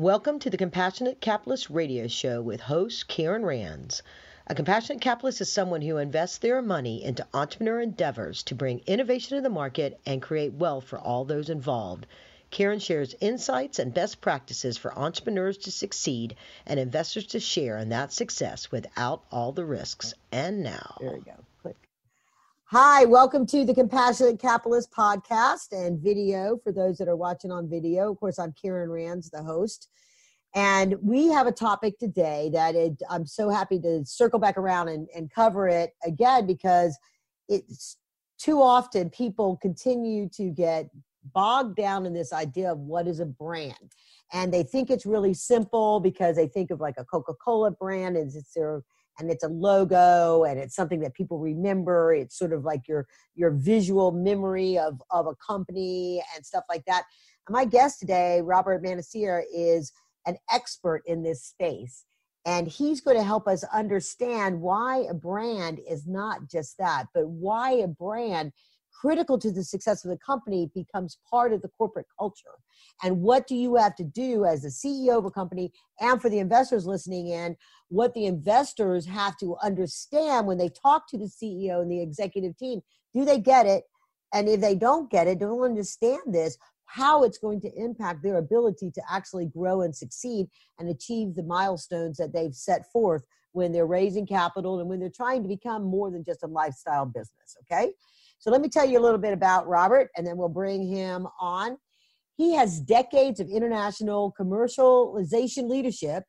Welcome to the Compassionate Capitalist Radio Show with host Karen Rand. A compassionate capitalist is someone who invests their money into entrepreneur endeavors to bring innovation to the market and create wealth for all those involved. Karen shares insights and best practices for entrepreneurs to succeed and investors to share in that success without all the risks. And now. There we go. Click. Hi, welcome to the Compassionate Capitalist podcast and video. For those that are watching on video, of course, I'm Karen Rand, the host. And we have a topic today that I'm so happy to circle back around and cover it again, because it's too often people continue to get bogged down in this idea of what is a brand. And they think it's really simple because they think of like a Coca-Cola brand and it's a logo, and it's something that people remember. It's sort of like your visual memory of a company and stuff like that. And my guest today, Robert Manasier, is an expert in this space, and he's going to help us understand why a brand is not just that, but why a brand critical to the success of the company becomes part of the corporate culture. And what do you have to do as the CEO of a company, and for the investors listening in, what the investors have to understand when they talk to the CEO and the executive team. Do they get it? And if they don't get it, don't understand this, how it's going to impact their ability to actually grow and succeed and achieve the milestones that they've set forth when they're raising capital and when they're trying to become more than just a lifestyle business, okay? So let me tell you a little bit about Robert, and then we'll bring him on. He has decades of international commercialization leadership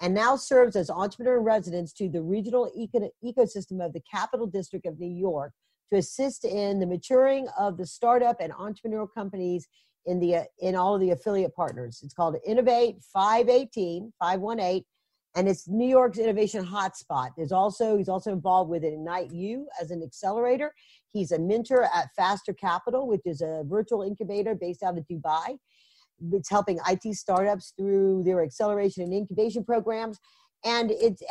and now serves as entrepreneur in residence to the regional ecosystem of the Capital District of New York to assist in the maturing of the startup and entrepreneurial companies in all of the affiliate partners. It's called Innovate 518, and it's New York's innovation hotspot. He's also involved with Ignite U as an accelerator. He's a mentor at Faster Capital, which is a virtual incubator based out of Dubai. It's helping IT startups through their acceleration and incubation programs, and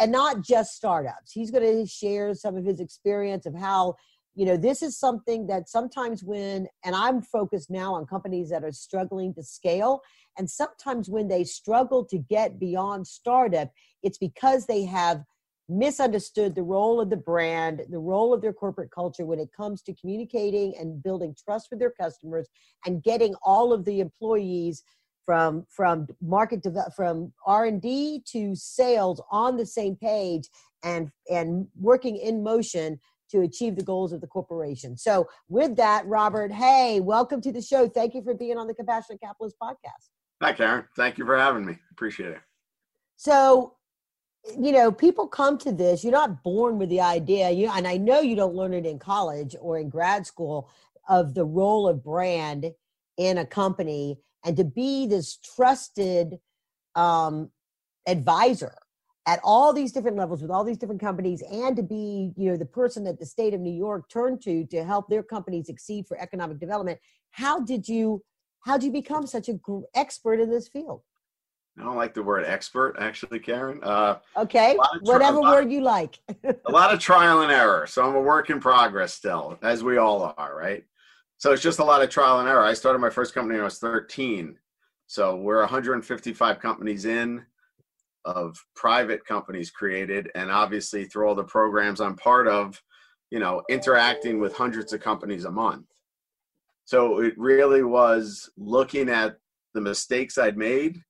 not just startups. He's going to share some of his experience of how, you know, this is something that sometimes and I'm focused now on companies that are struggling to scale, and sometimes when they struggle to get beyond startup, it's because they have misunderstood the role of the brand, the role of their corporate culture when it comes to communicating and building trust with their customers and getting all of the employees from R&D to sales on the same page and working in motion to achieve the goals of the corporation. So with that, Robert, hey, welcome to the show. Thank you for being on the Compassionate Capitalist podcast. Hi, Karen. Thank you for having me. Appreciate it. So, you know, people come to this. You're not born with the idea. And I know you don't learn it in college or in grad school of the role of brand in a company and to be this trusted advisor at all these different levels with all these different companies, and to be, you know, the person that the state of New York turned to help their companies succeed for economic development. How did you become such an expert in this field? I don't like the word expert, actually, Karen. Okay, whatever word you like. A lot of trial and error. So I'm a work in progress still, as we all are, right? So it's just a lot of trial and error. I started my first company when I was 13. So we're 155 companies in of private companies created. And obviously through all the programs I'm part of, you know, interacting with hundreds of companies a month. So it really was looking at the mistakes I'd made,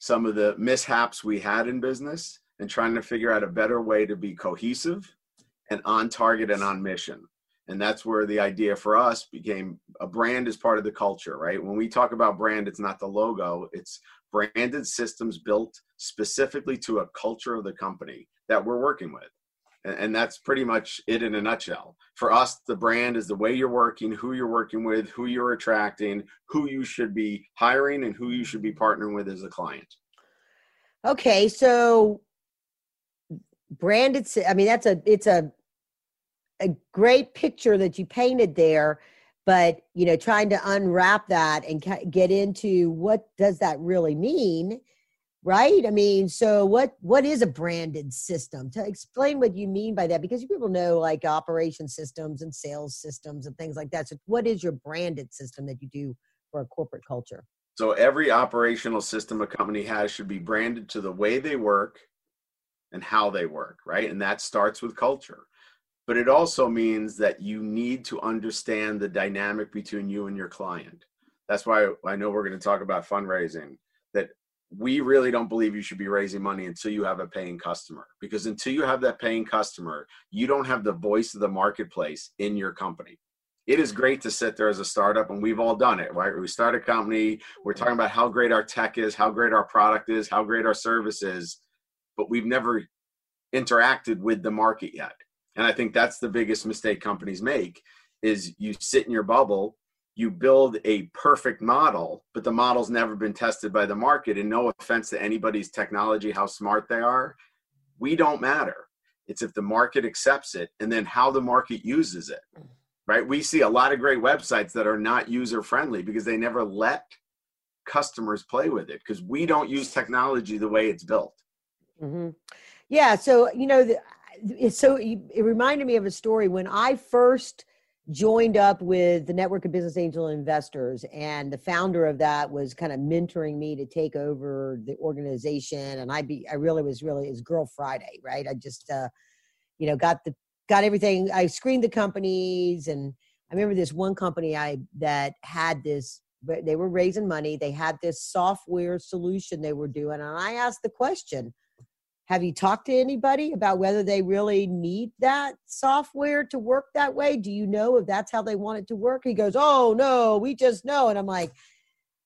some of the mishaps we had in business, and trying to figure out a better way to be cohesive and on target and on mission. And that's where the idea for us became a brand is part of the culture, right? When we talk about brand, it's not the logo, it's branded systems built specifically to a culture of the company that we're working with. And that's pretty much it in a nutshell. For us, the brand is the way you're working, who you're working with, who you're attracting, who you should be hiring, and who you should be partnering with as a client. Okay, so branded, I mean, it's a great picture that you painted there, but, you know, trying to unwrap that and get into what does that really mean? Right? I mean, so what is a branded system? To explain what you mean by that, because people know like operation systems and sales systems and things like that. So what is your branded system that you do for a corporate culture? So every operational system a company has should be branded to the way they work and how they work, right? And that starts with culture. But it also means that you need to understand the dynamic between you and your client. That's why I know we're going to talk about fundraising, that we really don't believe you should be raising money until you have a paying customer, because until you have that paying customer, you don't have the voice of the marketplace in your company. It is great to sit there as a startup, and we've all done it, right? We start a company, we're talking about how great our tech is, how great our product is, how great our service is, but we've never interacted with the market yet. And I think that's the biggest mistake companies make is you sit in your bubble, you build a perfect model, but the model's never been tested by the market. And no offense to anybody's technology, how smart they are, we don't matter. It's if the market accepts it and then how the market uses it. Right? We see a lot of great websites that are not user-friendly because they never let customers play with it because we don't use technology the way it's built. Mm-hmm. Yeah. So, you know, it reminded me of a story when I first joined up with the Network of Business Angel Investors, and the founder of that was kind of mentoring me to take over the organization. And it was Girl Friday, right? I just, got everything. I screened the companies, and I remember this one company that had this, they were raising money. They had this software solution they were doing. And I asked the question, have you talked to anybody about whether they really need that software to work that way? Do you know if that's how they want it to work? He goes, oh no, we just know. And I'm like,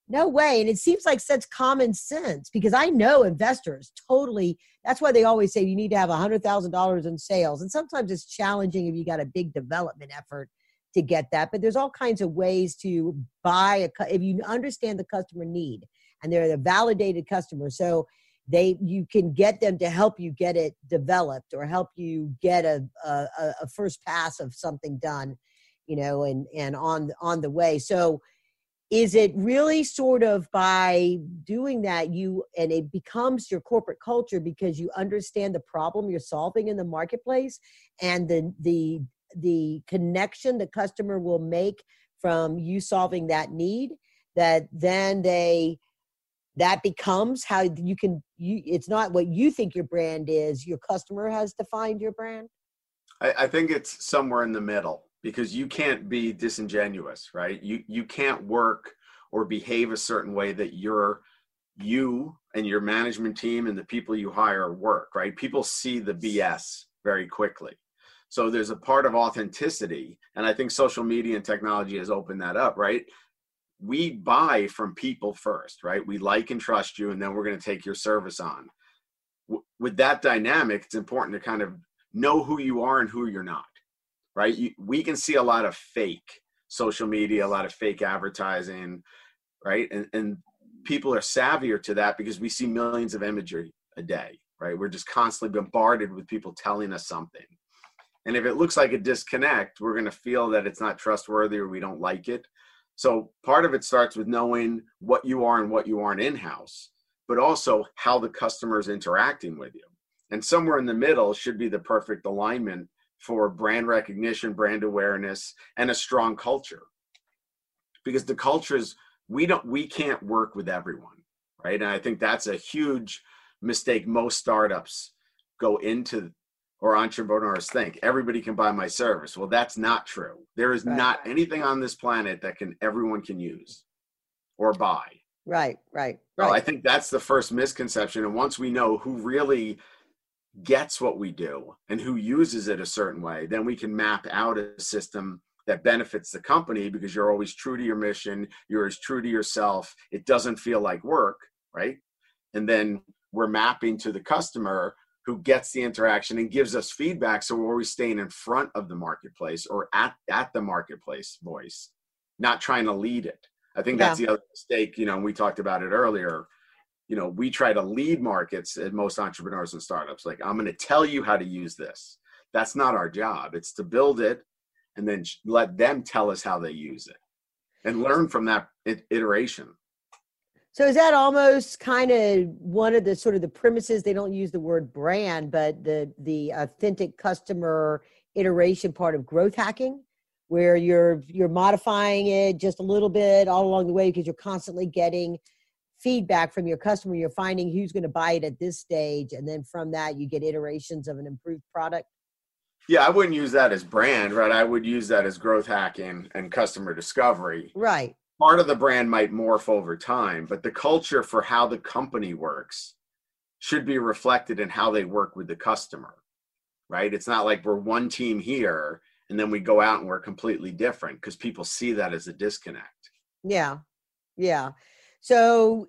no way. And it seems like such common sense, because I know investors totally, that's why they always say you need to have $100,000 in sales. And sometimes it's challenging if you got a big development effort to get that, but there's all kinds of ways to buy if you understand the customer need and they're a validated customer. So you can get them to help you get it developed or help you get a first pass of something done, you know, and on the way. So, is it really sort of by doing that and it becomes your corporate culture because you understand the problem you're solving in the marketplace and the connection the customer will make from you solving that need, that then that becomes how it's not what you think your brand is, your customer has defined your brand? I think it's somewhere in the middle. Because you can't be disingenuous, right? You can't work or behave a certain way that you and your management team and the people you hire work, right? People see the BS very quickly. So there's a part of authenticity, and I think social media and technology has opened that up, right? We buy from people first, right? We like and trust you, and then we're going to take your service on. With that dynamic, it's important to kind of know who you are and who you're not. Right? We can see a lot of fake social media, a lot of fake advertising, right? And people are savvier to that because we see millions of imagery a day, right? We're just constantly bombarded with people telling us something. And if it looks like a disconnect, we're going to feel that it's not trustworthy or we don't like it. So part of it starts with knowing what you are and what you aren't in-house, but also how the customer is interacting with you. And somewhere in the middle should be the perfect alignment for brand recognition, brand awareness, and a strong culture. Because the culture is, we can't work with everyone, right? And I think that's a huge mistake most startups go into, or entrepreneurs think, everybody can buy my service. Well, that's not true. There is not anything on this planet that everyone can use or buy. Right. Well, I think that's the first misconception. And once we know who really gets what we do and who uses it a certain way, then we can map out a system that benefits the company, because you're always true to your mission, you're as true to yourself, it doesn't feel like work, right? And then we're mapping to the customer who gets the interaction and gives us feedback, so we're always staying in front of the marketplace or at the marketplace voice, not trying to lead it. I think that's the other mistake, you know, and we talked about it earlier. You know, we try to lead markets at most entrepreneurs and startups. Like, I'm going to tell you how to use this. That's not our job. It's to build it and then let them tell us how they use it and learn from that iteration. So is that almost kind of one of the sort of the premises? They don't use the word brand, but the authentic customer iteration part of growth hacking, where you're modifying it just a little bit all along the way because you're constantly getting feedback from your customer. You're finding who's going to buy it at this stage. And then from that, you get iterations of an improved product. Yeah, I wouldn't use that as brand, right? I would use that as growth hacking and customer discovery. Right. Part of the brand might morph over time, but the culture for how the company works should be reflected in how they work with the customer, right? It's not like we're one team here and then we go out and we're completely different, because people see that as a disconnect. Yeah, yeah. So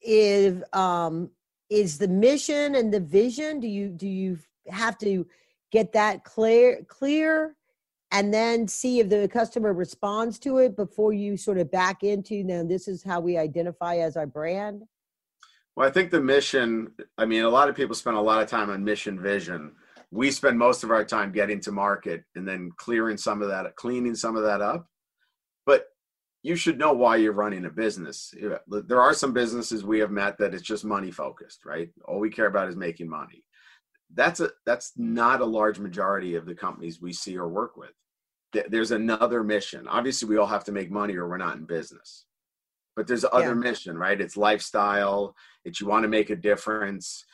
if is the mission and the vision, do you have to get that clear and then see if the customer responds to it before you sort of back into, then this is how we identify as our brand? Well, I think the mission, I mean, a lot of people spend a lot of time on mission, vision. We spend most of our time getting to market and then cleaning some of that up. But you should know why you're running a business. There are some businesses we have met that it's just money focused, right? All we care about is making money. That's not a large majority of the companies we see or work with. There's another mission. Obviously, we all have to make money or we're not in business. But there's other mission, right? It's lifestyle. It's you want to make a difference.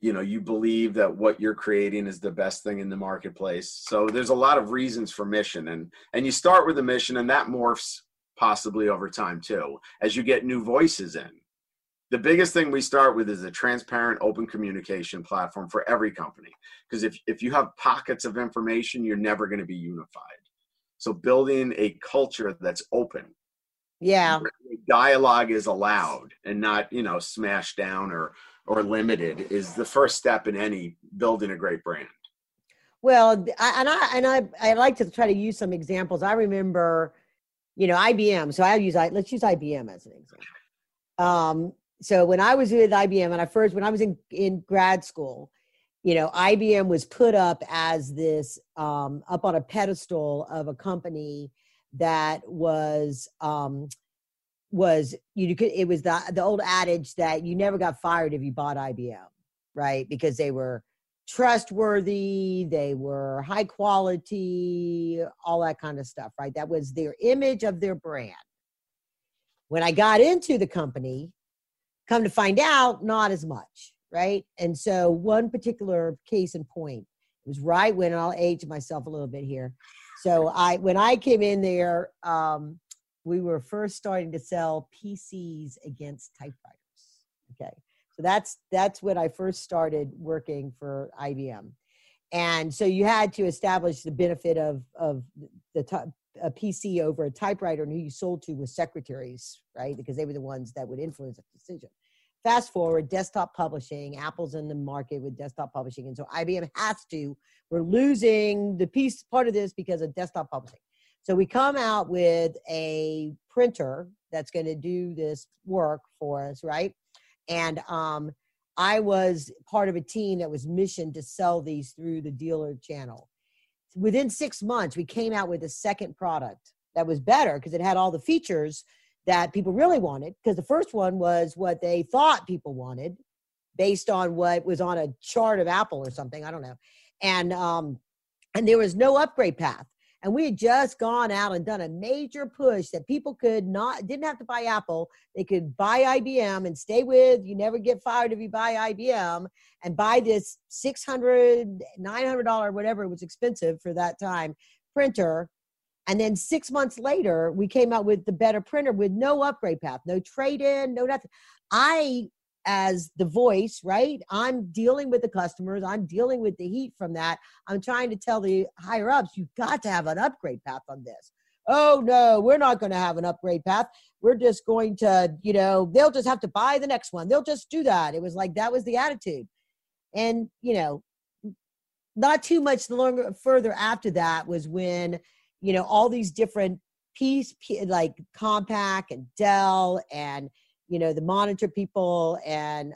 You know, you believe that what you're creating is the best thing in the marketplace. So there's a lot of reasons for mission. And you start with a mission, and that morphs possibly over time too, as you get new voices in. The biggest thing we start with is a transparent, open communication platform for every company. Because if you have pockets of information, you're never going to be unified. So building a culture that's open. Yeah. Dialogue is allowed and not, you know, smashed down or limited is the first step in any building a great brand. Well, I like to try to use some examples. I remember, you know, IBM. So let's use IBM as an example. So when I was with IBM when I was in grad school, you know, IBM was put up as this, up on a pedestal of a company that was the old adage that you never got fired if you bought IBM, right? Because they were trustworthy, they were high quality, all that kind of stuff, right? That was their image of their brand. When I got into the company, come to find out, not as much, right? And so one particular case in point was right when, and I'll age myself a little bit here. So when I came in there, we were first starting to sell PCs against typewriters, okay? So that's when I first started working for IBM. And so you had to establish the benefit of a PC over a typewriter, and who you sold to was secretaries, right? Because they were the ones that would influence the decision. Fast forward, desktop publishing, Apple's in the market with desktop publishing. And so IBM we're losing the piece part of this because of desktop publishing. So we come out with a printer that's going to do this work for us, right? And I was part of a team that was missioned to sell these through the dealer channel. Within 6 months, we came out with a second product that was better because it had all the features that people really wanted, because the first one was what they thought people wanted based on what was on a chart of Apple or something, I don't know. And there was no upgrade path. And we had just gone out and done a major push that people didn't have to buy Apple. They could buy IBM and stay with, you never get fired if you buy IBM, and buy this $600, $900, whatever it was expensive for that time, printer. And then 6 months later, we came out with the better printer with no upgrade path, no trade-in, no nothing. I, as the voice, right? I'm dealing with the customers. I'm dealing with the heat from that. I'm trying to tell the higher ups, you've got to have an upgrade path on this. Oh no, we're not going to have an upgrade path. We're just going to, you know, they'll just have to buy the next one. They'll just do that. It was like, that was the attitude. And, you know, not too much longer further after that was when, you know, all these different like Compaq and Dell and, you know, the monitor people and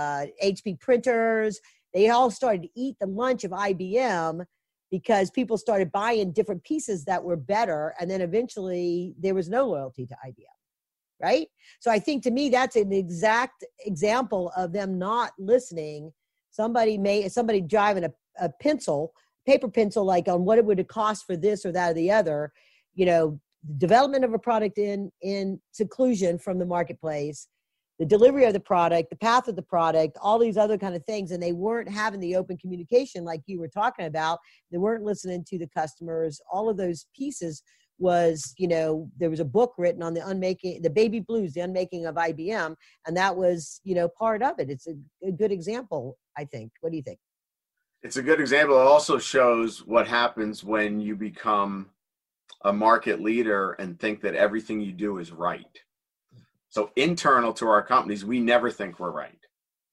HP printers, they all started to eat the lunch of IBM because people started buying different pieces that were better. And then eventually there was no loyalty to IBM, right? So I think to me, that's an exact example of them not listening. Somebody driving a pencil paper pencil like on what it would cost for this or that or the other, you know, development of a product in seclusion from the marketplace, the delivery of the product, the path of the product, all these other kind of things. And they weren't having the open communication like you were talking about. They weren't listening to the customers. All of those pieces was, you know, there was a book written on the baby blues, the unmaking of IBM. And that was, you know, part of it. It's a good example, I think. What do you think? It's a good example. It also shows what happens when you become a market leader and think that everything you do is right. So internal to our companies, we never think we're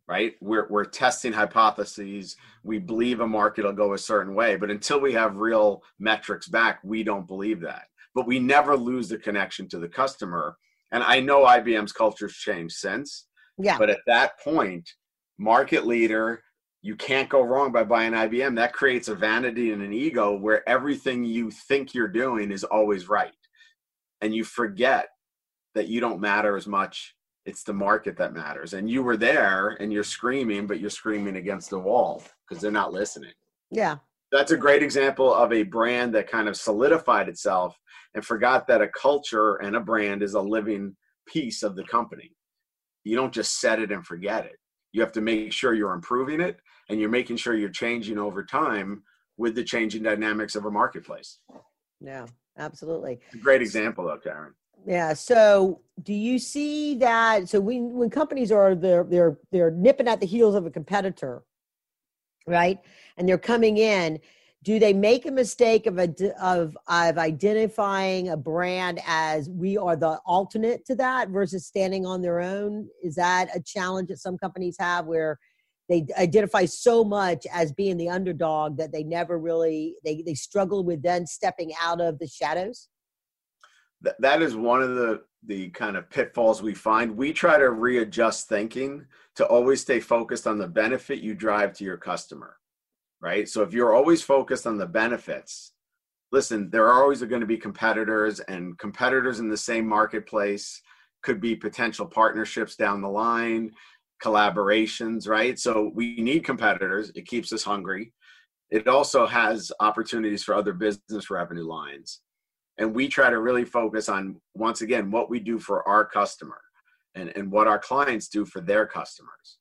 right? We're testing hypotheses. We believe a market will go a certain way, but until we have real metrics back, we don't believe that. But we never lose the connection to the customer. And I know IBM's culture's changed since, but at that point, market leader, you can't go wrong by buying IBM. That creates a vanity and an ego where everything you think you're doing is always right. And you forget that you don't matter as much. It's the market that matters. And you were there and you're screaming, but you're screaming against the wall because they're not listening. Yeah. That's a great example of a brand that kind of solidified itself and forgot that a culture and a brand is a living piece of the company. You don't just set it and forget it. You have to make sure you're improving it and you're making sure you're changing over time with the changing dynamics of a marketplace. Yeah, absolutely. It's a great example though, Karen. Yeah. So do you see that? So when companies are, they're nipping at the heels of a competitor, right? And they're coming in, do they make a mistake of identifying a brand as we are the alternate to that versus standing on their own? Is that a challenge that some companies have where they identify so much as being the underdog that they never really, they struggle with then stepping out of the shadows? That is one of the kind of pitfalls we find. We try to readjust thinking to always stay focused on the benefit you drive to your customer. Right? So if you're always focused on the benefits, listen, there are always going to be competitors, and competitors in the same marketplace could be potential partnerships down the line, collaborations, right? So we need competitors. It keeps us hungry. It also has opportunities for other business revenue lines. And we try to really focus on, once again, what we do for our customer and what our clients do for their customers.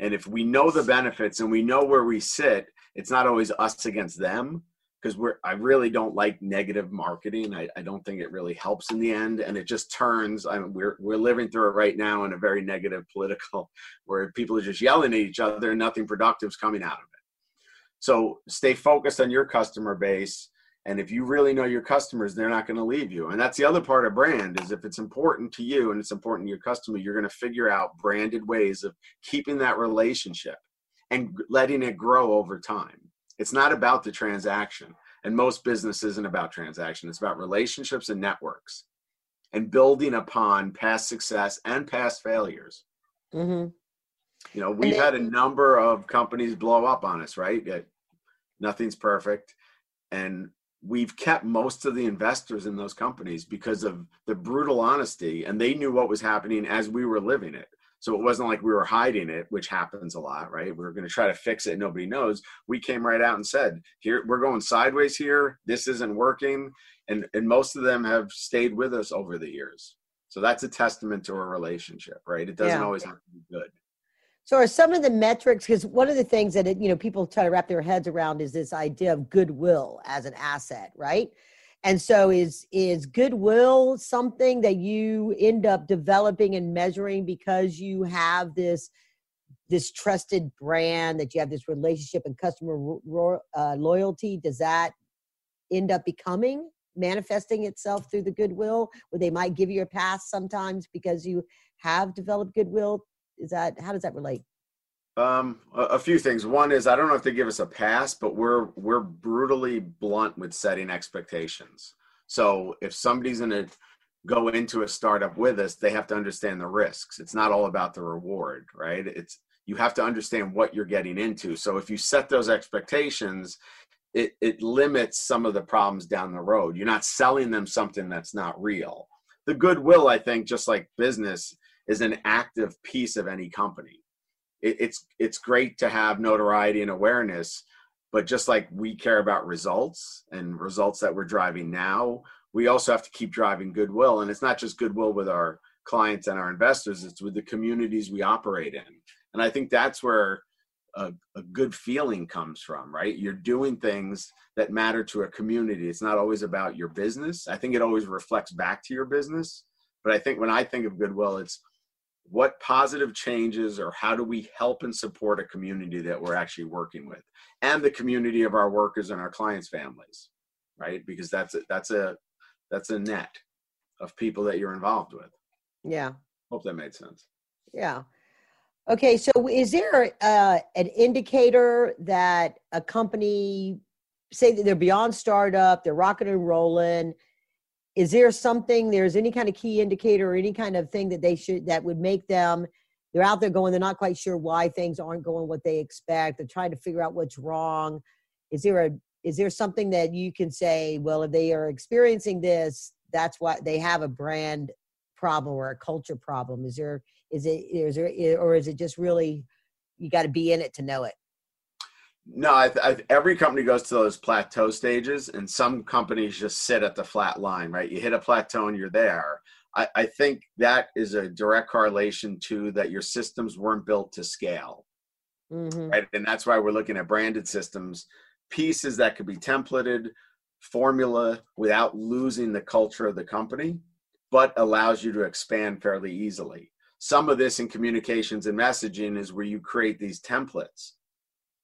And if we know the benefits and we know where we sit, it's not always us against them, because I really don't like negative marketing. I don't think it really helps in the end. And it just turns, I mean, we're living through it right now in a very negative political, where people are just yelling at each other and nothing productive is coming out of it. So stay focused on your customer base. And if you really know your customers, they're not going to leave you. And that's the other part of brand is if it's important to you and it's important to your customer, you're going to figure out branded ways of keeping that relationship and letting it grow over time. It's not about the transaction. And most business isn't about transaction. It's about relationships and networks and building upon past success and past failures. Mm-hmm. You know, we've had a number of companies blow up on us, right? Nothing's perfect. And we've kept most of the investors in those companies because of the brutal honesty, and they knew what was happening as we were living it. So it wasn't like we were hiding it, which happens a lot, right? We're going to try to fix it and nobody knows. We came right out and said, here, we're going sideways here. This isn't working. And most of them have stayed with us over the years. So that's a testament to our relationship, right? It doesn't always have to be good. So are some of the metrics, because one of the things that, you know, people try to wrap their heads around is this idea of goodwill as an asset, right? And so is goodwill something that you end up developing and measuring because you have this trusted brand, that you have this relationship and customer loyalty? Does that end up manifesting itself through the goodwill, where they might give you a pass sometimes because you have developed goodwill? How does that relate? A few things. One is, I don't know if they give us a pass, but we're brutally blunt with setting expectations. So if somebody's going to go into a startup with us, they have to understand the risks. It's not all about the reward, right? You have to understand what you're getting into. So if you set those expectations, it limits some of the problems down the road. You're not selling them something that's not real. The goodwill, I think, just like business, is an active piece of any company. It's great to have notoriety and awareness, But just like we care about results and results that we're driving now, we also have to keep driving goodwill. And it's not just goodwill with our clients and our investors, it's with the communities we operate in. And I think that's where a good feeling comes from, right? You're doing things that matter to a community. It's not always about your business. I think it always reflects back to your business. But I think when I think of goodwill, it's what positive changes or how do we help and support a community that we're actually working with, and the community of our workers and our clients' families, right? Because that's a net of people that you're involved with. Yeah. Hope that made sense. Yeah. Okay. So is there an indicator that a company, say that they're beyond startup, they're rocking and rolling, is there something, there's any kind of key indicator or any kind of thing that they should, that would make them, they're out there going, they're not quite sure why things aren't going what they expect. They're trying to figure out what's wrong. Is there something that you can say, well, if they are experiencing this, that's why they have a brand problem or a culture problem. Is there, or is it just really, you got to be in it to know it? No, every company goes to those plateau stages, and some companies just sit at the flat line, right? You hit a plateau and you're there. I think that is a direct correlation to that your systems weren't built to scale, mm-hmm. right? And that's why we're looking at branded systems, pieces that could be templated, formula without losing the culture of the company, but allows you to expand fairly easily. Some of this in communications and messaging is where you create these templates.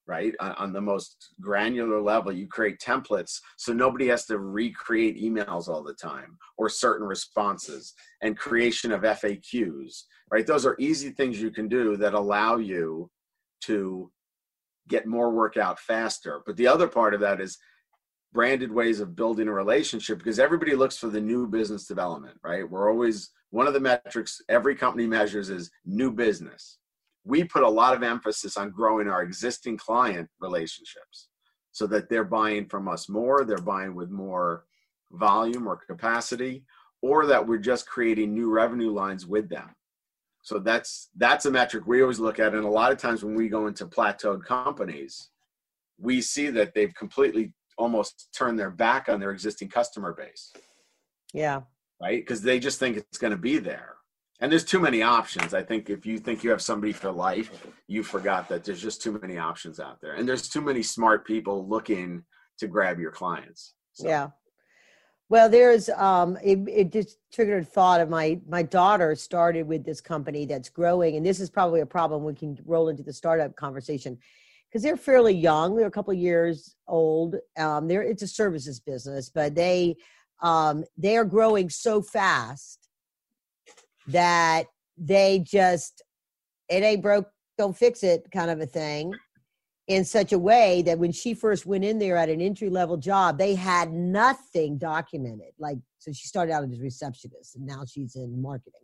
Right? On the most granular level, you create templates so nobody has to recreate emails all the time or certain responses, and creation of FAQs, right? Those are easy things you can do that allow you to get more work out faster. But the other part of that is branded ways of building a relationship, because everybody looks for the new business development, right? We're always, one of the metrics every company measures is new business. We put a lot of emphasis on growing our existing client relationships so that they're buying from us more, they're buying with more volume or capacity, or that we're just creating new revenue lines with them. So that's a metric we always look at. And a lot of times when we go into plateaued companies, we see that they've completely almost turned their back on their existing customer base. Yeah. Right? Because they just think it's going to be there. And there's too many options. I think if you have somebody for life, you forgot that there's just too many options out there. And there's too many smart people looking to grab your clients. So. Yeah. Well, there's, it just triggered a thought of my daughter started with this company that's growing. And this is probably a problem we can roll into the startup conversation because they're fairly young. They're a couple of years old. It's a services business, but they are growing so fast that they just, it ain't broke, don't fix it kind of a thing, in such a way that when she first went in there at an entry-level job, they had nothing documented. Like, so she started out as a receptionist, and now she's in marketing.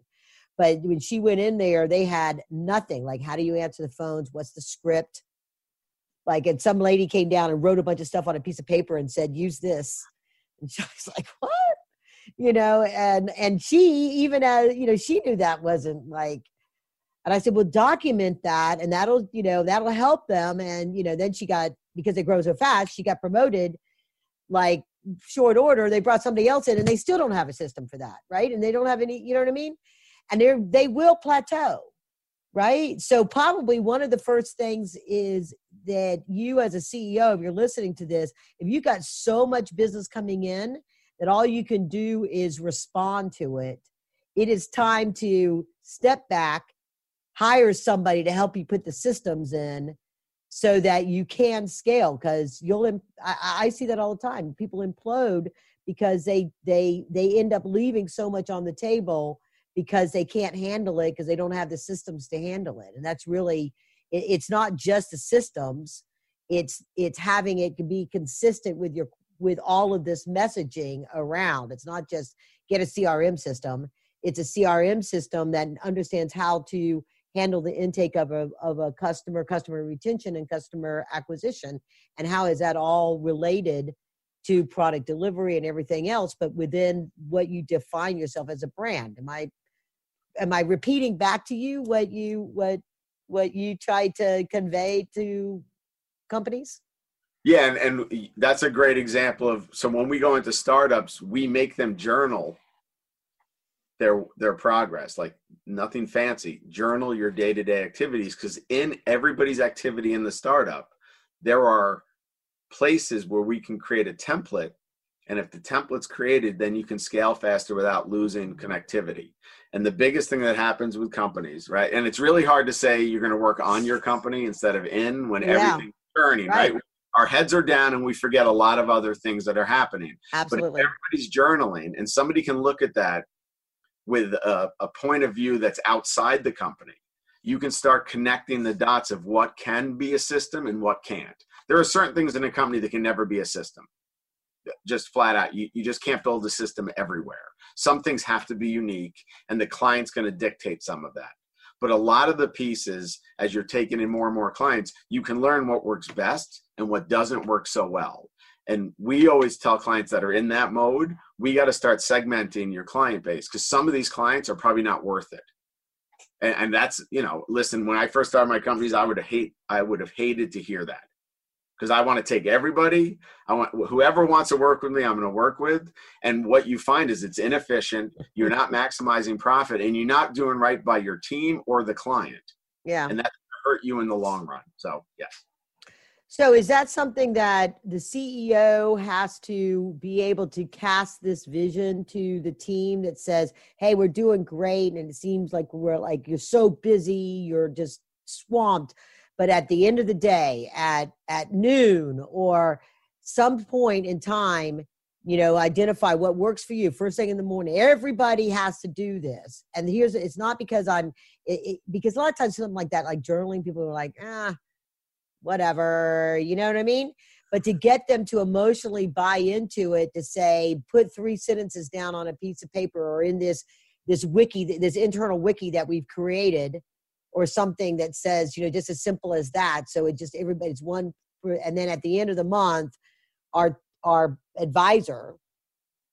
But when she went in there, they had nothing. Like, how do you answer the phones? What's the script? Like, and some lady came down and wrote a bunch of stuff on a piece of paper and said, use this. And she was like, what? You know, and she, even as, you know, she knew that wasn't like, and I said, well, document that, and that'll, you know, that'll help them. And, you know, then she got, because it grows so fast, she got promoted, like, short order. They brought somebody else in, and they still don't have a system for that. Right. And they don't have any, you know what I mean? And they will plateau. Right. So probably one of the first things is that you, as a CEO, if you're listening to this, if you got so much business coming in that all you can do is respond to it, it is time to step back, hire somebody to help you put the systems in so that you can scale. Because I see that all the time. People implode because they end up leaving so much on the table because they can't handle it, because they don't have the systems to handle it. And that's really, it's not just the systems, it's having it be consistent with your, with all of this messaging around. It's not just get a CRM system. It's a CRM system that understands how to handle the intake of a customer, customer retention, and customer acquisition. And how is that all related to product delivery and everything else, but within what you define yourself as a brand. Am I repeating back to you what you tried to convey to companies? Yeah, and that's a great example of, so when we go into startups, we make them journal their progress, like nothing fancy. Journal your day-to-day activities, because in everybody's activity in the startup, there are places where we can create a template. And if the template's created, then you can scale faster without losing connectivity. And the biggest thing that happens with companies, right? And it's really hard to say you're going to work on your company instead of in when everything's turning, right? Our heads are down and we forget a lot of other things that are happening. Absolutely. But if everybody's journaling and somebody can look at that with a point of view that's outside the company, you can start connecting the dots of what can be a system and what can't. There are certain things in a company that can never be a system. Just flat out, you just can't build a system everywhere. Some things have to be unique, and the client's going to dictate some of that. But a lot of the pieces, as you're taking in more and more clients, you can learn what works best and what doesn't work so well. And we always tell clients that are in that mode, we got to start segmenting your client base, because some of these clients are probably not worth it. And that's, you know, listen, when I first started my companies, I would have hated to hear that. Because I want to take everybody, I want whoever wants to work with me, I'm going to work with. And what you find is it's inefficient, you're not maximizing profit, and you're not doing right by your team or the client. Yeah. And that's going to hurt you in the long run. So, yes. So is that something that the CEO has to be able to cast this vision to the team that says, hey, we're doing great, and it seems like you're so busy, you're just swamped. But at the end of the day, at noon or some point in time, you know, identify what works for you. First thing in the morning, everybody has to do this. And it's not because because a lot of times something like that, like journaling, people are like, whatever, you know what I mean? But to get them to emotionally buy into it, to say, put 3 sentences down on a piece of paper or in this wiki, this internal wiki that we've created, or something that says, you know, just as simple as that. So it just, everybody's one. And then at the end of the month, our advisor,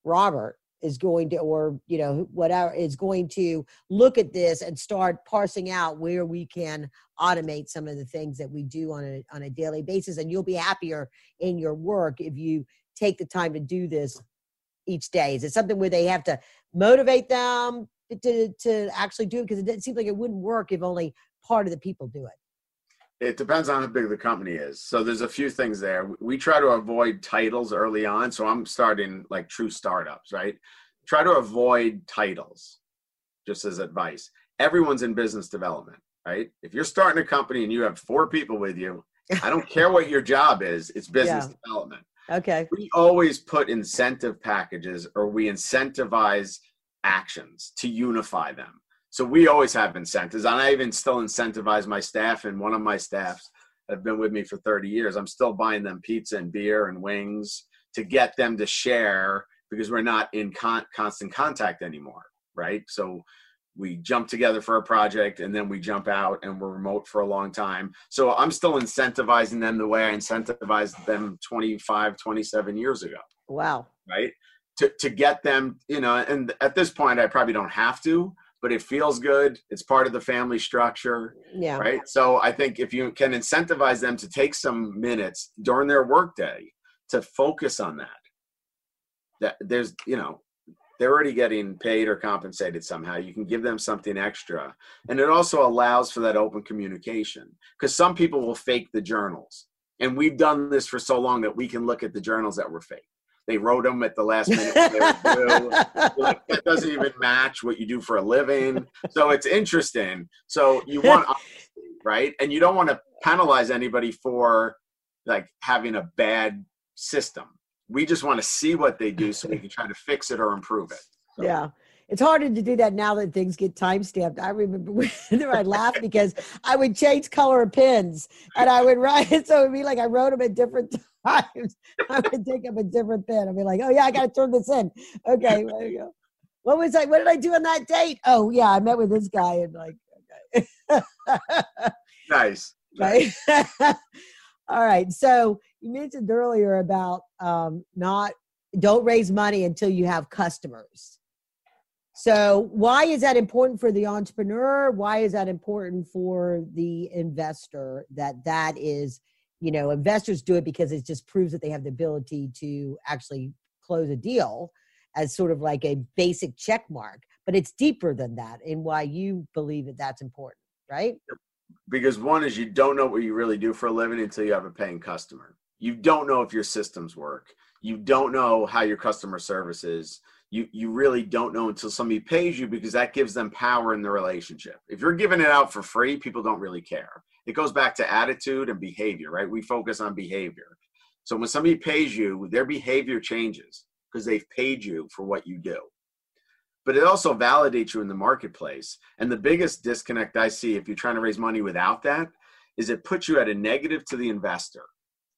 Robert, is going to, or, you know, whatever, is going to look at this and start parsing out where we can automate some of the things that we do on a daily basis. And you'll be happier in your work if you take the time to do this each day. Is it something where they have to motivate them to actually do it? Because it seems like it wouldn't work if only part of the people do it. It depends on how big the company is. So there's a few things there. We try to avoid titles early on. So I'm starting like true startups, right? Try to avoid titles, just as advice. Everyone's in business development, right? If you're starting a company and you have 4 people with you, I don't care what your job is, it's business development. Okay. We always put incentive packages, or we incentivize actions to unify them. So we always have incentives, and I even still incentivize my staff. And one of my staffs have been with me for 30 years. I'm still buying them pizza and beer and wings to get them to share, because we're not in constant contact anymore, right? So we jump together for a project, and then we jump out and we're remote for a long time. So I'm still incentivizing them the way I incentivized them 25, 27 years ago. Wow. Right? To get them, you know, and at this point, I probably don't have to, but it feels good. It's part of the family structure, right? So I think if you can incentivize them to take some minutes during their workday to focus on that there's, you know, they're already getting paid or compensated somehow. You can give them something extra. And it also allows for that open communication, because some people will fake the journals. And we've done this for so long that we can look at the journals that were fake. They wrote them at the last minute when they were blue. Like, that doesn't even match what you do for a living. So it's interesting. So you want, right? And you don't want to penalize anybody for like having a bad system. We just want to see what they do so we can try to fix it or improve it. So. Yeah. It's harder to do that now that things get timestamped. I remember when I'd laugh because I would change color of pens and I would write it. So it would be like I wrote them at different times. I would take up a different pen. I'd be like, oh, yeah, I got to turn this in. Okay, there you go. What was I? What did I do on that date? Oh, yeah, I met with this guy and like, okay. Nice. Right? All right. So you mentioned earlier about don't raise money until you have customers. So why is that important for the entrepreneur? Why is that important for the investor that is you know, investors do it because it just proves that they have the ability to actually close a deal as sort of like a basic check mark. But it's deeper than that, and why you believe that that's important, right? Because one is you don't know what you really do for a living until you have a paying customer. You don't know if your systems work. You don't know how your customer service is. You really don't know until somebody pays you, because that gives them power in the relationship. If you're giving it out for free, people don't really care. It goes back to attitude and behavior, right? We focus on behavior. So when somebody pays you, their behavior changes because they've paid you for what you do. But it also validates you in the marketplace. And the biggest disconnect I see, if you're trying to raise money without that, is it puts you at a negative to the investor.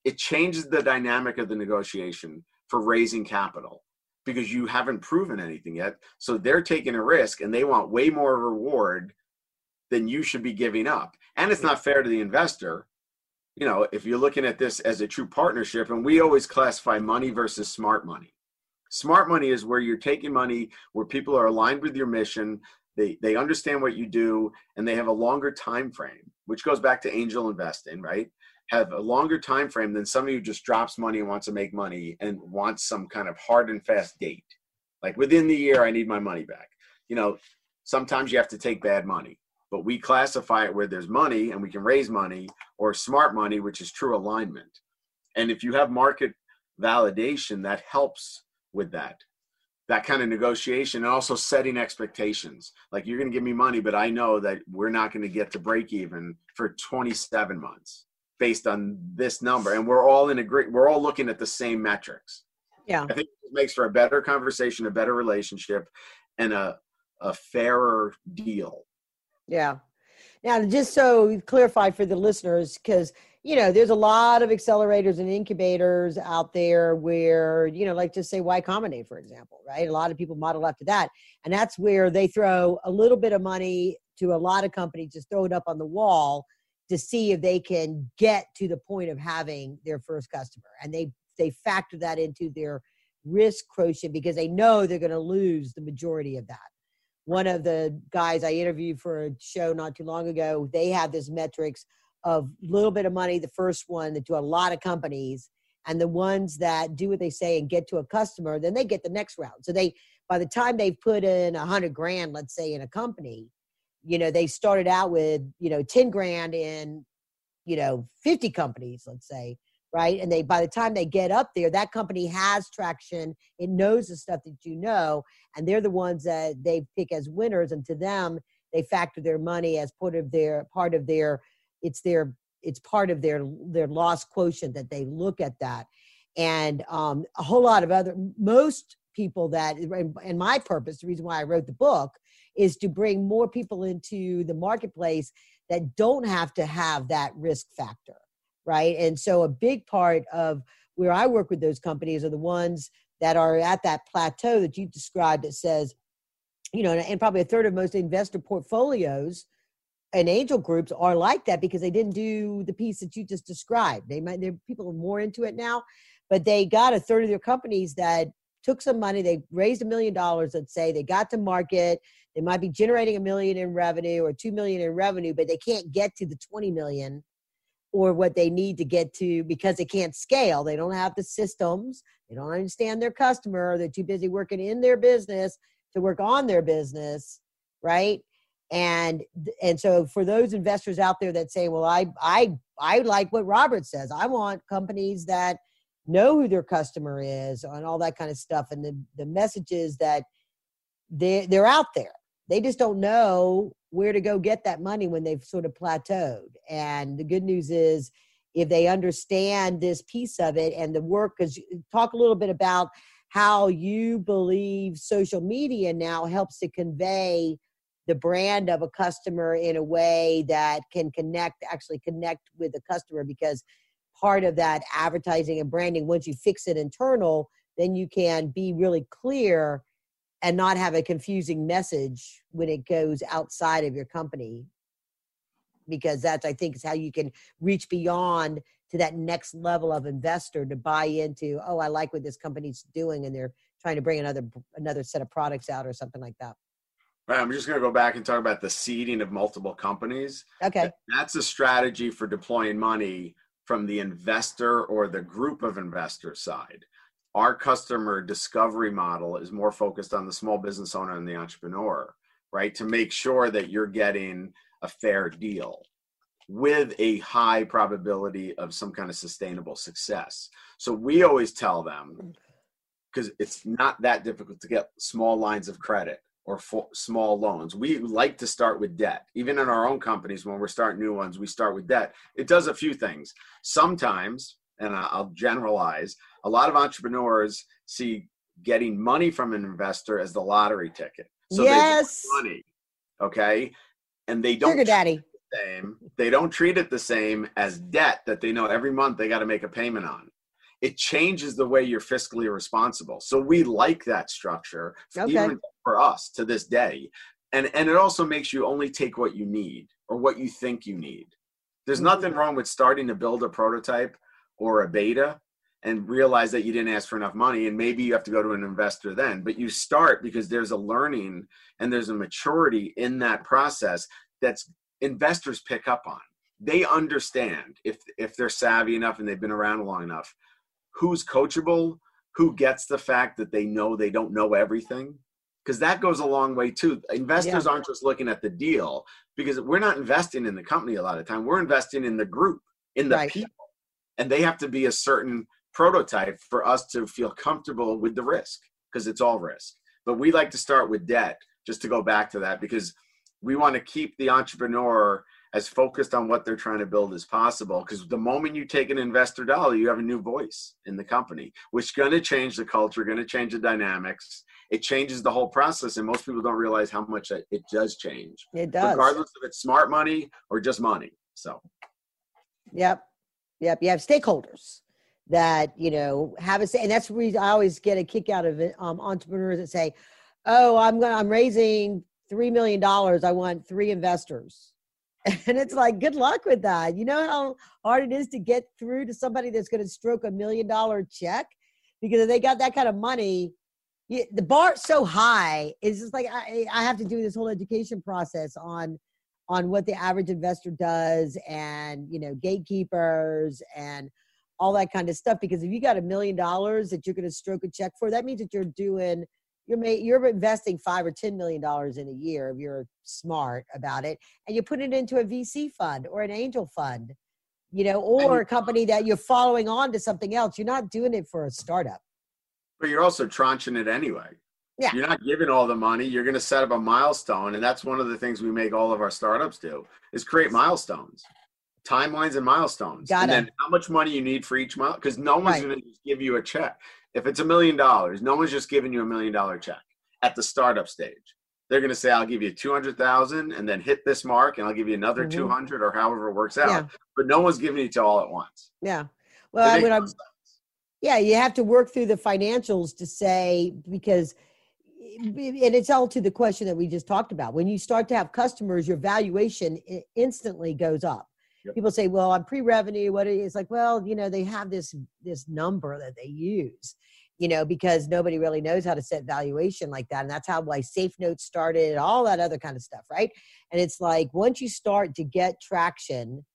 It changes the dynamic of the negotiation for raising capital, because you haven't proven anything yet. So they're taking a risk and they want way more reward than you should be giving up. And it's not fair to the investor. You know, if you're looking at this as a true partnership, and we always classify money versus smart money. Smart money is where you're taking money where people are aligned with your mission, they understand what you do, and they have a longer time frame, which goes back to angel investing, right? Have a longer time frame than somebody who just drops money and wants to make money and wants some kind of hard and fast date. Like within the year, I need my money back. You know, sometimes you have to take bad money, but we classify it where there's money and we can raise money, or smart money, which is true alignment. And if you have market validation, that helps with that kind of negotiation, and also setting expectations. Like, you're going to give me money, but I know that we're not going to get to break even for 27 months based on this number. And we're all in a great, we're all looking at the same metrics. Yeah. I think it makes for a better conversation, a better relationship, and a fairer deal. Yeah. Now, just so clarify for the listeners, because, you know, there's a lot of accelerators and incubators out there where, you know, like just say Y Combinator, for example, right? A lot of people model after that. And that's where they throw a little bit of money to a lot of companies, just throw it up on the wall to see if they can get to the point of having their first customer. And they factor that into their risk quotient because they know they're going to lose the majority of that. One of the guys I interviewed for a show not too long ago, they have this metrics of a little bit of money, the first one, that do a lot of companies, and the ones that do what they say and get to a customer, then they get the next round. So they, by the time they've put in $100,000, let's say, in a company, you know, they started out with, you know, $10,000 in, you know, 50 companies, let's say, right? And they, by the time they get up there, that company has traction. It knows the stuff that you know, and they're the ones that they pick as winners. And to them, they factor their money as part of their loss quotient, that they look at that. And a whole lot of other, most people that, and my purpose, the reason why I wrote the book, is to bring more people into the marketplace that don't have to have that risk factor, right? And so a big part of where I work with those companies are the ones that are at that plateau that you described, that says, you know, and probably a third of most investor portfolios and angel groups are like that, because they didn't do the piece that you just described. People are more into it now, but they got a third of their companies that took some money, they raised $1 million, let's say, they got to market, they might be generating $1 million in revenue or $2 million in revenue, but they can't get to the 20 million or what they need to get to because they can't scale. They don't have the systems. They don't understand their customer. They're too busy working in their business to work on their business, right? And so for those investors out there that say, well, I like what Robert says, I want companies that know who their customer is and all that kind of stuff. And the message is that they're out there. They just don't know where to go get that money when they've sort of plateaued. And the good news is, if they understand this piece of it and the work, because talk a little bit about how you believe social media now helps to convey the brand of a customer in a way that can actually connect with the customer, because part of that advertising and branding, once you fix it internal, then you can be really clear and not have a confusing message when it goes outside of your company, because that's, I think, is how you can reach beyond to that next level of investor to buy into, oh, I like what this company's doing, and they're trying to bring another set of products out or something like that. Right, I'm just going to go back and talk about the seeding of multiple companies. Okay. That's a strategy for deploying money from the investor or the group of investor side. Our customer discovery model is more focused on the small business owner and the entrepreneur, right? To make sure that you're getting a fair deal with a high probability of some kind of sustainable success. So we always tell them, because it's not that difficult to get small lines of credit or small loans. We like to start with debt. Even in our own companies, when we're starting new ones, we start with debt. It does a few things. Sometimes, and I'll generalize, a lot of entrepreneurs see getting money from an investor as the lottery ticket. So yes, they want money, okay? And they don't treat it the same as debt that they know every month they got to make a payment on. It changes the way you're fiscally responsible. So we like that structure, okay, even for us to this day. And it also makes you only take what you need or what you think you need. There's nothing wrong with starting to build a prototype or a beta and realize that you didn't ask for enough money, and maybe you have to go to an investor then. But you start because there's a learning and there's a maturity in that process that's investors pick up on. They understand, if they're savvy enough and they've been around long enough, who's coachable, who gets the fact that they know they don't know everything, because that goes a long way too. Investors aren't just looking at the deal, because we're not investing in the company a lot of time. We're investing in the group, in the people, and they have to be a certain prototype for us to feel comfortable with the risk, because it's all risk. But we like to start with debt, just to go back to that, because we want to keep the entrepreneur as focused on what they're trying to build as possible, because the moment you take an investor dollar, you have a new voice in the company, which is going to change the culture, going to change the dynamics. It changes the whole process, and most people don't realize how much it does change. It does. Regardless if it's smart money or just money. So. Yep. You have stakeholders that, have a say, and that's where I always get a kick out of it, entrepreneurs that say, oh, I'm raising $3 million. I want 3 investors. And it's like, good luck with that. You know how hard it is to get through to somebody that's going to stroke $1 million check? Because if they got that kind of money, the bar's so high. It's just like, I have to do this whole education process on what the average investor does, and, gatekeepers and all that kind of stuff. Because if you got $1 million that you're going to stroke a check for, that means that you're investing $5 or $10 million in a year if you're smart about it, and you put it into a VC fund or an angel fund, or a company that you're following on to something else. You're not doing it for a startup. But you're also tranching it anyway. Yeah. You're not giving all the money. You're going to set up a milestone, and that's one of the things we make all of our startups do is create milestones, timelines, and milestones. Got it. And then how much money you need for each milestone, because no one's going to just give you a check. If it's $1 million, no one's just giving you $1 million check at the startup stage. They're going to say, I'll give you 200,000 and then hit this mark, and I'll give you another 200 or however it works out. Yeah. But no one's giving it to all at once. Yeah. Well, you have to work through the financials to say, because, and it's all to the question that we just talked about. When you start to have customers, your valuation instantly goes up. Yep. People say, well, I'm pre-revenue. It's like, well, they have this number that they use, because nobody really knows how to set valuation like that. And that's how SafeNote started and all that other kind of stuff, right? And it's like, once you start to get traction,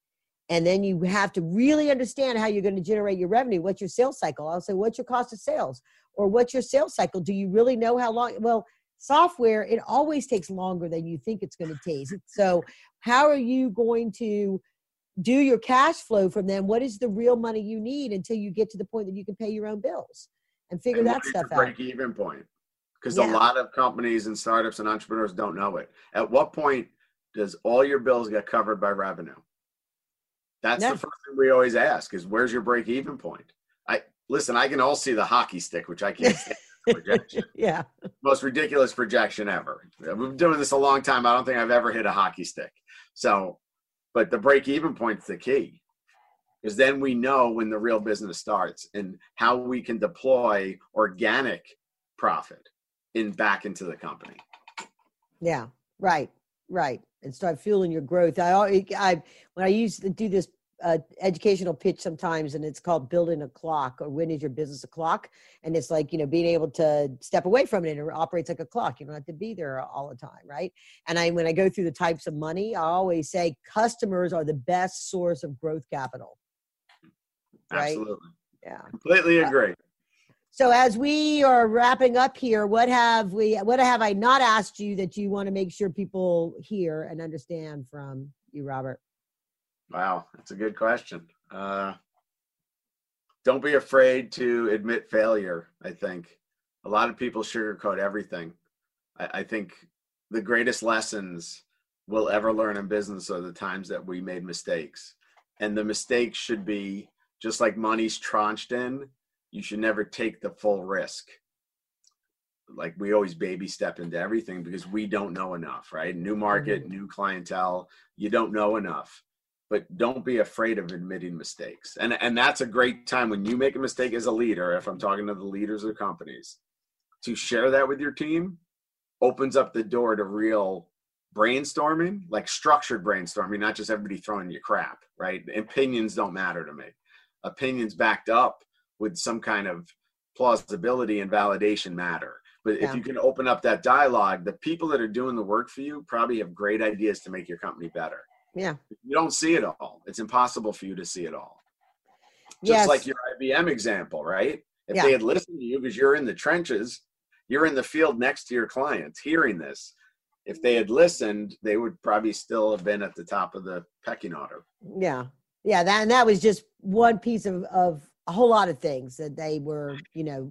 and then you have to really understand how you're going to generate your revenue. What's your sales cycle? I'll say, what's your cost of sales? Or what's your sales cycle? Do you really know how long? Well, software, it always takes longer than you think it's going to take. So how are you going to do your cash flow from them? What is the real money you need until you get to the point that you can pay your own bills and figure that stuff out? Break even point. Because a lot of companies and startups and entrepreneurs don't know it. At what point does all your bills get covered by revenue? That's the first thing we always ask is, where's your break even point? I can all see the hockey stick, which I can't stand. Projection. Yeah. Most ridiculous projection ever. We've been doing this a long time. I don't think I've ever hit a hockey stick. But the break-even point's the key, because then we know when the real business starts and how we can deploy organic profit back into the company. Yeah, right, and start fueling your growth. When I used to do this educational pitch sometimes, and it's called building a clock, or when is your business a clock? And it's like, being able to step away from it, and it operates like a clock. You don't have to be there all the time, right? And when I go through the types of money, I always say customers are the best source of growth capital. right? Absolutely. Yeah. Completely agree. So as we are wrapping up here, what have I not asked you that you want to make sure people hear and understand from you, Robert? Wow, that's a good question. Don't be afraid to admit failure, I think. A lot of people sugarcoat everything. I think the greatest lessons we'll ever learn in business are the times that we made mistakes. And the mistakes should be, just like money's tranched in, you should never take the full risk. Like we always baby step into everything because we don't know enough, right? New market, new clientele, you don't know enough. But don't be afraid of admitting mistakes. And that's a great time when you make a mistake as a leader, if I'm talking to the leaders of companies, to share that with your team opens up the door to real brainstorming, like structured brainstorming, not just everybody throwing you crap, right? Opinions don't matter to me. Opinions backed up with some kind of plausibility and validation matter. But if you can open up that dialogue, the people that are doing the work for you probably have great ideas to make your company better. Yeah. You don't see it all. It's impossible for you to see it all. Just like your IBM example, right? If they had listened to you, because you're in the trenches, you're in the field next to your clients hearing this. If they had listened, they would probably still have been at the top of the pecking order. Yeah. Yeah. That, and that was just one piece of a whole lot of things that they were, you know,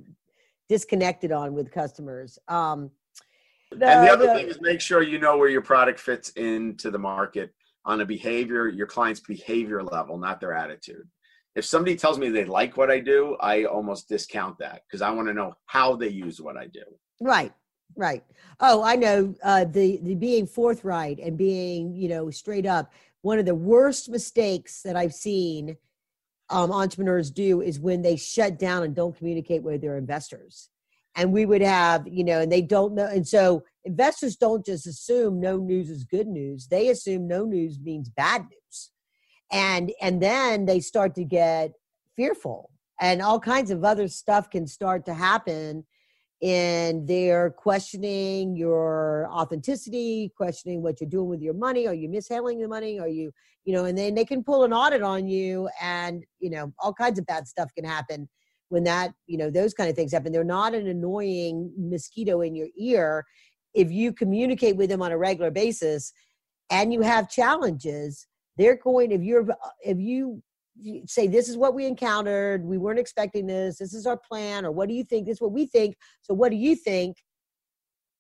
disconnected on with customers. And the other thing is make sure you know where your product fits into the market on a behavior, your client's behavior level, not their attitude. If somebody tells me they like what I do, I almost discount that because I want to know how they use what I do. Right. Right. Oh, I know the being forthright and being, you know, straight up. One of the worst mistakes that I've seen entrepreneurs do is when they shut down and don't communicate with their investors. And we would have, you know, and they don't know. And so investors don't just assume no news is good news. They assume no news means bad news. And then they start to get fearful and all kinds of other stuff can start to happen. And they're questioning your authenticity, questioning what you're doing with your money. Are you mishandling the money? Are you, you know, and then they can pull an audit on you and, you know, all kinds of bad stuff can happen when that, you know, those kind of things happen. They're not an annoying mosquito in your ear. If you communicate with them on a regular basis and you have challenges, they're going, if you say, this is what we encountered. We weren't expecting this. This is our plan. Or what do you think? This is what we think. So what do you think?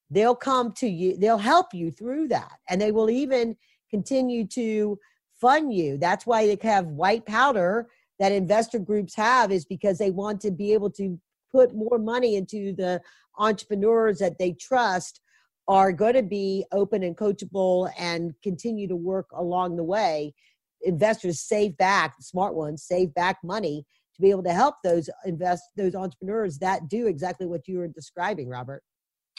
They'll come to you. They'll help you through that. And they will even continue to fund you. That's why they have white powder that investor groups have, is because they want to be able to put more money into the entrepreneurs that they trust are going to be open and coachable and continue to work along the way. Investors save back, smart ones save back money to be able to help those entrepreneurs that do exactly what you were describing, Robert.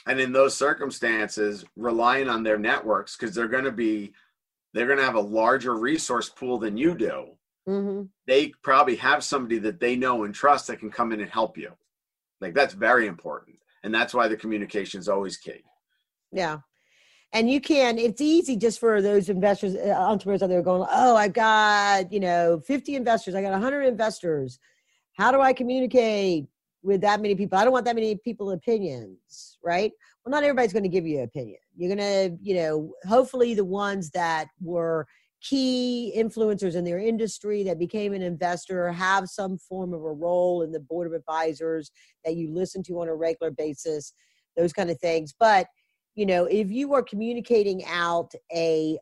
And in those circumstances, relying on their networks, because they're going to have a larger resource pool than you do. Mm-hmm. They probably have somebody that they know and trust that can come in and help you. Like that's very important. And that's why the communication is always key. Yeah. And you can, it's easy just for those investors, entrepreneurs out there going, oh, I've got, you know, 50 investors. I got 100 investors. How do I communicate with that many people? I don't want that many people's opinions, right? Well, not everybody's going to give you an opinion. You're going to, you know, hopefully the ones that were key influencers in their industry that became an investor have some form of a role in the board of advisors that you listen to on a regular basis, those kind of things. But you know, if you are communicating out a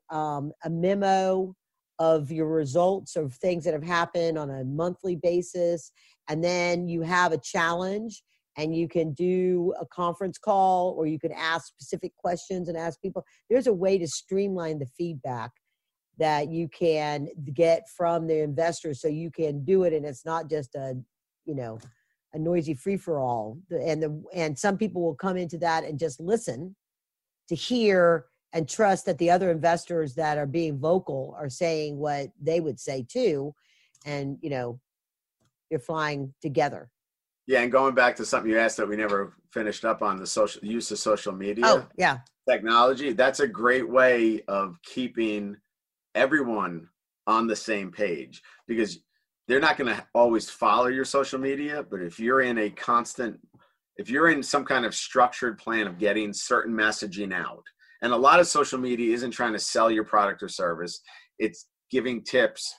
memo of your results of things that have happened on a monthly basis, and then you have a challenge and you can do a conference call or you can ask specific questions and ask people, there's a way to streamline the feedback that you can get from the investors so you can do it. And it's not just a noisy free-for-all. And some people will come into that and just listen to hear and trust that the other investors that are being vocal are saying what they would say too. And, you know, you're flying together. Yeah. And going back to something you asked that we never finished up on, the use of social media technology, that's a great way of keeping everyone on the same page because they're not going to always follow your social media, but if you're in a constant, if you're in some kind of structured plan of getting certain messaging out, and a lot of social media isn't trying to sell your product or service, it's giving tips,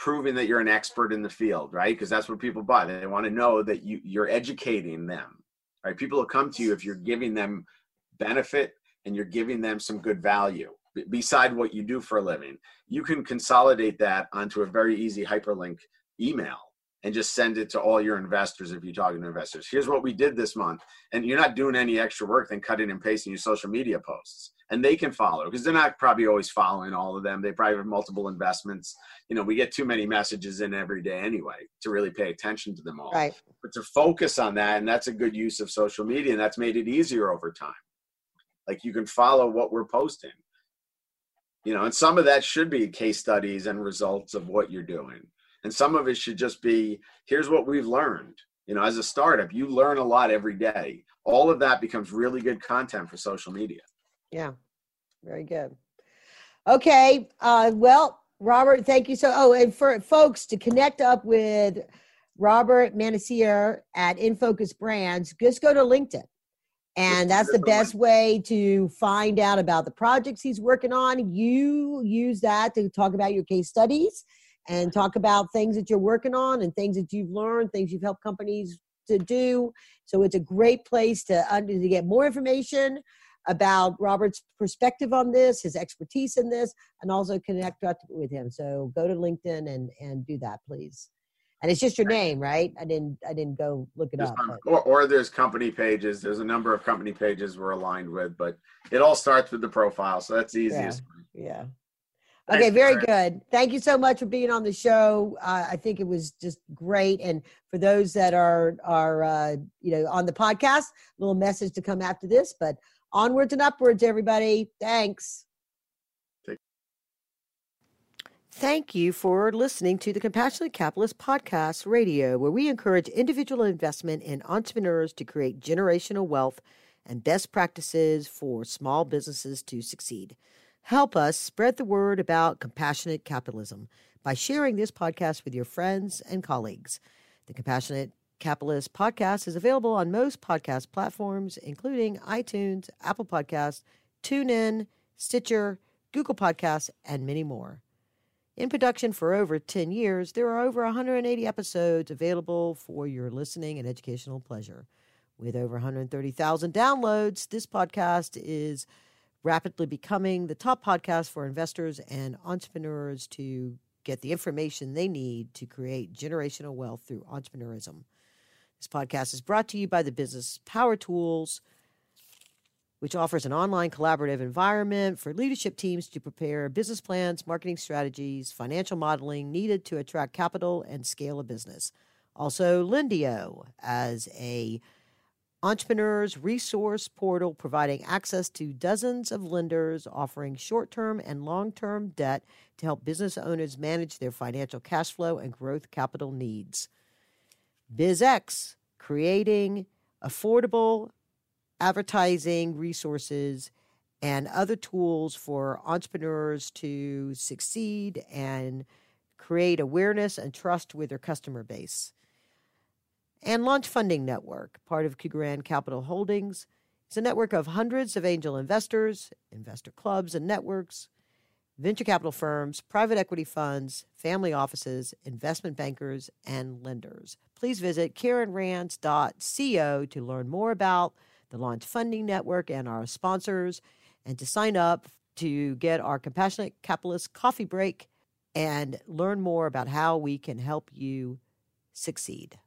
proving that you're an expert in the field, right? Because that's what people buy. They want to know that you're educating them, right? People will come to you if you're giving them benefit and you're giving them some good value beside what you do for a living. You can consolidate that onto a very easy hyperlink email and just send it to all your investors if you're talking to investors. Here's what we did this month. And you're not doing any extra work than cutting and pasting your social media posts. And they can follow because they're not probably always following all of them. They probably have multiple investments. You know, we get too many messages in every day anyway to really pay attention to them all. Right. But to focus on that, and that's a good use of social media, and that's made it easier over time. Like you can follow what we're posting. You know, and some of that should be case studies and results of what you're doing. And some of it should just be, here's what we've learned. You know, as a startup, you learn a lot every day. All of that becomes really good content for social media. Yeah, very good. Okay, well, Robert, thank you. So, and for folks to connect up with Robert Manasier at InFocus Brands, just go to LinkedIn. And that's the best way to find out about the projects he's working on. You use that to talk about your case studies and talk about things that you're working on and things that you've learned, things you've helped companies to do. So it's a great place to get more information about Robert's perspective on this, his expertise in this, and also connect up with him. So go to LinkedIn and do that, please. And it's just your name, right? I didn't go look it up. Or there's company pages. There's a number of company pages we're aligned with, but it all starts with the profile. So that's the easiest. Yeah. Okay, very good. Thank you so much for being on the show. I think it was just great. And for those that are you know, on the podcast, a little message to come after this, but onwards and upwards, everybody. Thanks. Thank you for listening to the Compassionate Capitalist Podcast Radio, where we encourage individual investment in entrepreneurs to create generational wealth and best practices for small businesses to succeed. Help us spread the word about compassionate capitalism by sharing this podcast with your friends and colleagues. The Compassionate Capitalist Podcast is available on most podcast platforms, including iTunes, Apple Podcasts, TuneIn, Stitcher, Google Podcasts, and many more. In production for over 10 years, there are over 180 episodes available for your listening and educational pleasure. With over 130,000 downloads, this podcast is rapidly becoming the top podcast for investors and entrepreneurs to get the information they need to create generational wealth through entrepreneurism. This podcast is brought to you by the Business Power Tools, which offers an online collaborative environment for leadership teams to prepare business plans, marketing strategies, financial modeling needed to attract capital and scale a business. Also, Lendio as an entrepreneur's resource portal, providing access to dozens of lenders, offering short-term and long-term debt to help business owners manage their financial cash flow and growth capital needs. BizX, creating affordable advertising resources and other tools for entrepreneurs to succeed and create awareness and trust with their customer base. And Launch Funding Network, part of Karen Rand Capital Holdings, is a network of hundreds of angel investors, investor clubs and networks, venture capital firms, private equity funds, family offices, investment bankers, and lenders. Please visit KarenRands.co to learn more about the Launch Funding Network and our sponsors, and to sign up to get our Compassionate Capitalist Coffee Break and learn more about how we can help you succeed.